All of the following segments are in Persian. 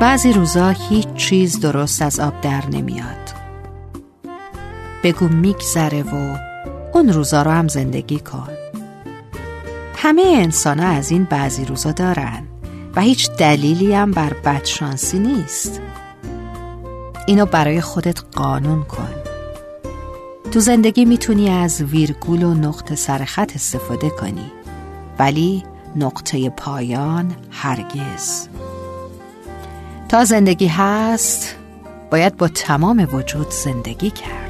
بعضی روزا هیچ چیز درست از آب در نمیاد. بگو میگذره و اون روزا رو هم زندگی کن. همه انسانا از این بعضی روزا دارن و هیچ دلیلی هم بر بدشانسی نیست. اینو برای خودت قانون کن. تو زندگی میتونی از ویرگول و نقطه سرخط استفاده کنی، ولی نقطه پایان هرگز. تا زندگی هست باید با تمام وجود زندگی کرد.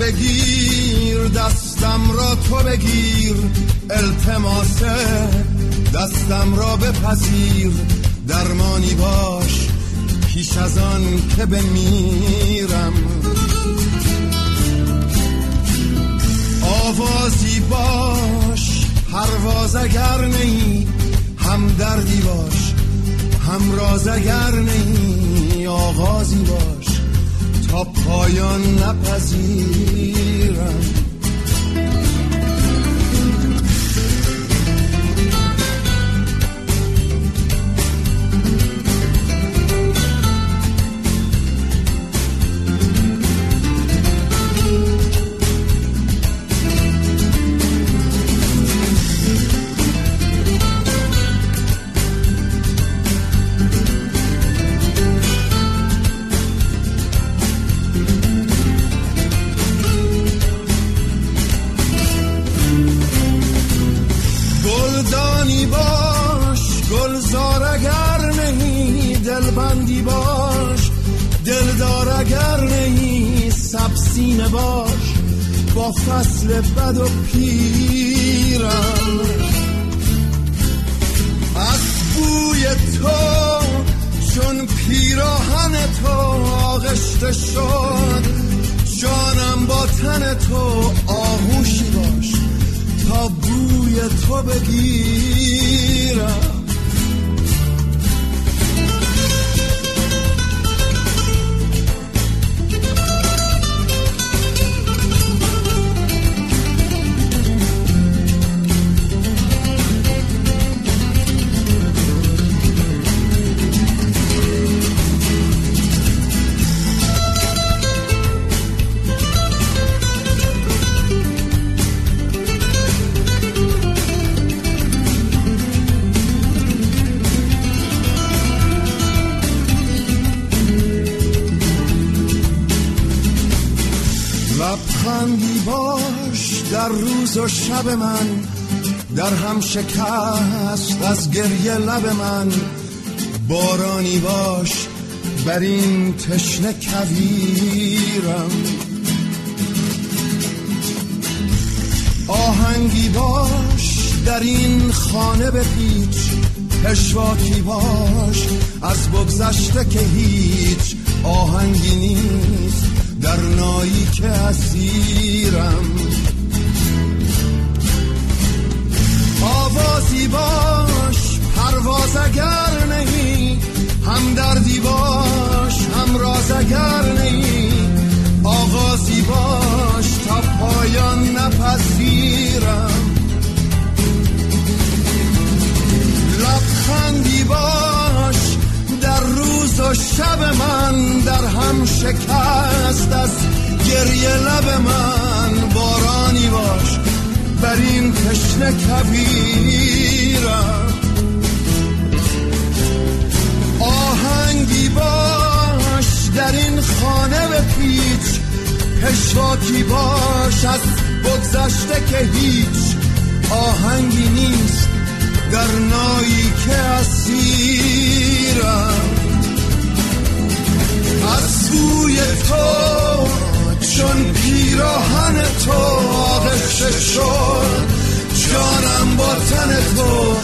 بگیر دستم را تو بگیر، التماسه دستم را بپذیر، درمانی باش پیش از آن که بمیرم. آوازی باش پرواز اگر نی، هم دردی باش هم راز اگر نی، آغازی باش تا پایان نپذیرم. گلدانی باش گلزار اگر نهی، دلبندی باش دلدار اگر نهی، سبسینه باش با فصل بد و پیرم. از بوی تو چون پیراهن تو آغشته شد جانم، با تن تو آغوشی باش تا بوی تو بگیرم. لبخندی باش در روز و شب من، در هم شکست از گریه لب من، بارانی باش بر این تشنه کویرم. آهنگی باش در این خانه بپیچ، اشواکی باش از بگذشته که هیچ آهنگی نیست، در نایی که اسیرم. آوازی باش پرواز اگر نهی، هم دردی باش هم راز اگر نهی. آغازی باش تا پایان نپذیرم. لبخندی باش در روز و شب من، در هم شکست از گریه لب من. بارانی باش بر این تشنه کبیرم. آهنگی باش در این خانه به پیچ، پشواکی باش از بگذشته که هیچ آهنگی نیست، در نایی که اسیرم. از سوی تو چون پیراهن تو آغشته شد جانم، با تن تو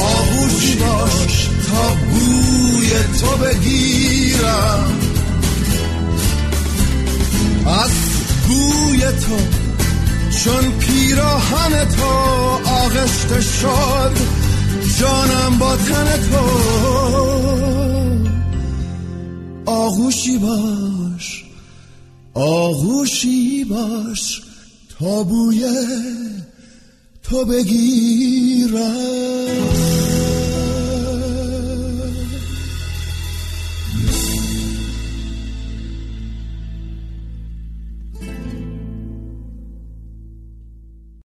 آغوشی باش تا بوی تو بگیرم. از بوی تو چون پیراهن تو آغشته شد جانم، با تن تو آغوشی باش، آغوشی باش تا بوی تو بگیرم.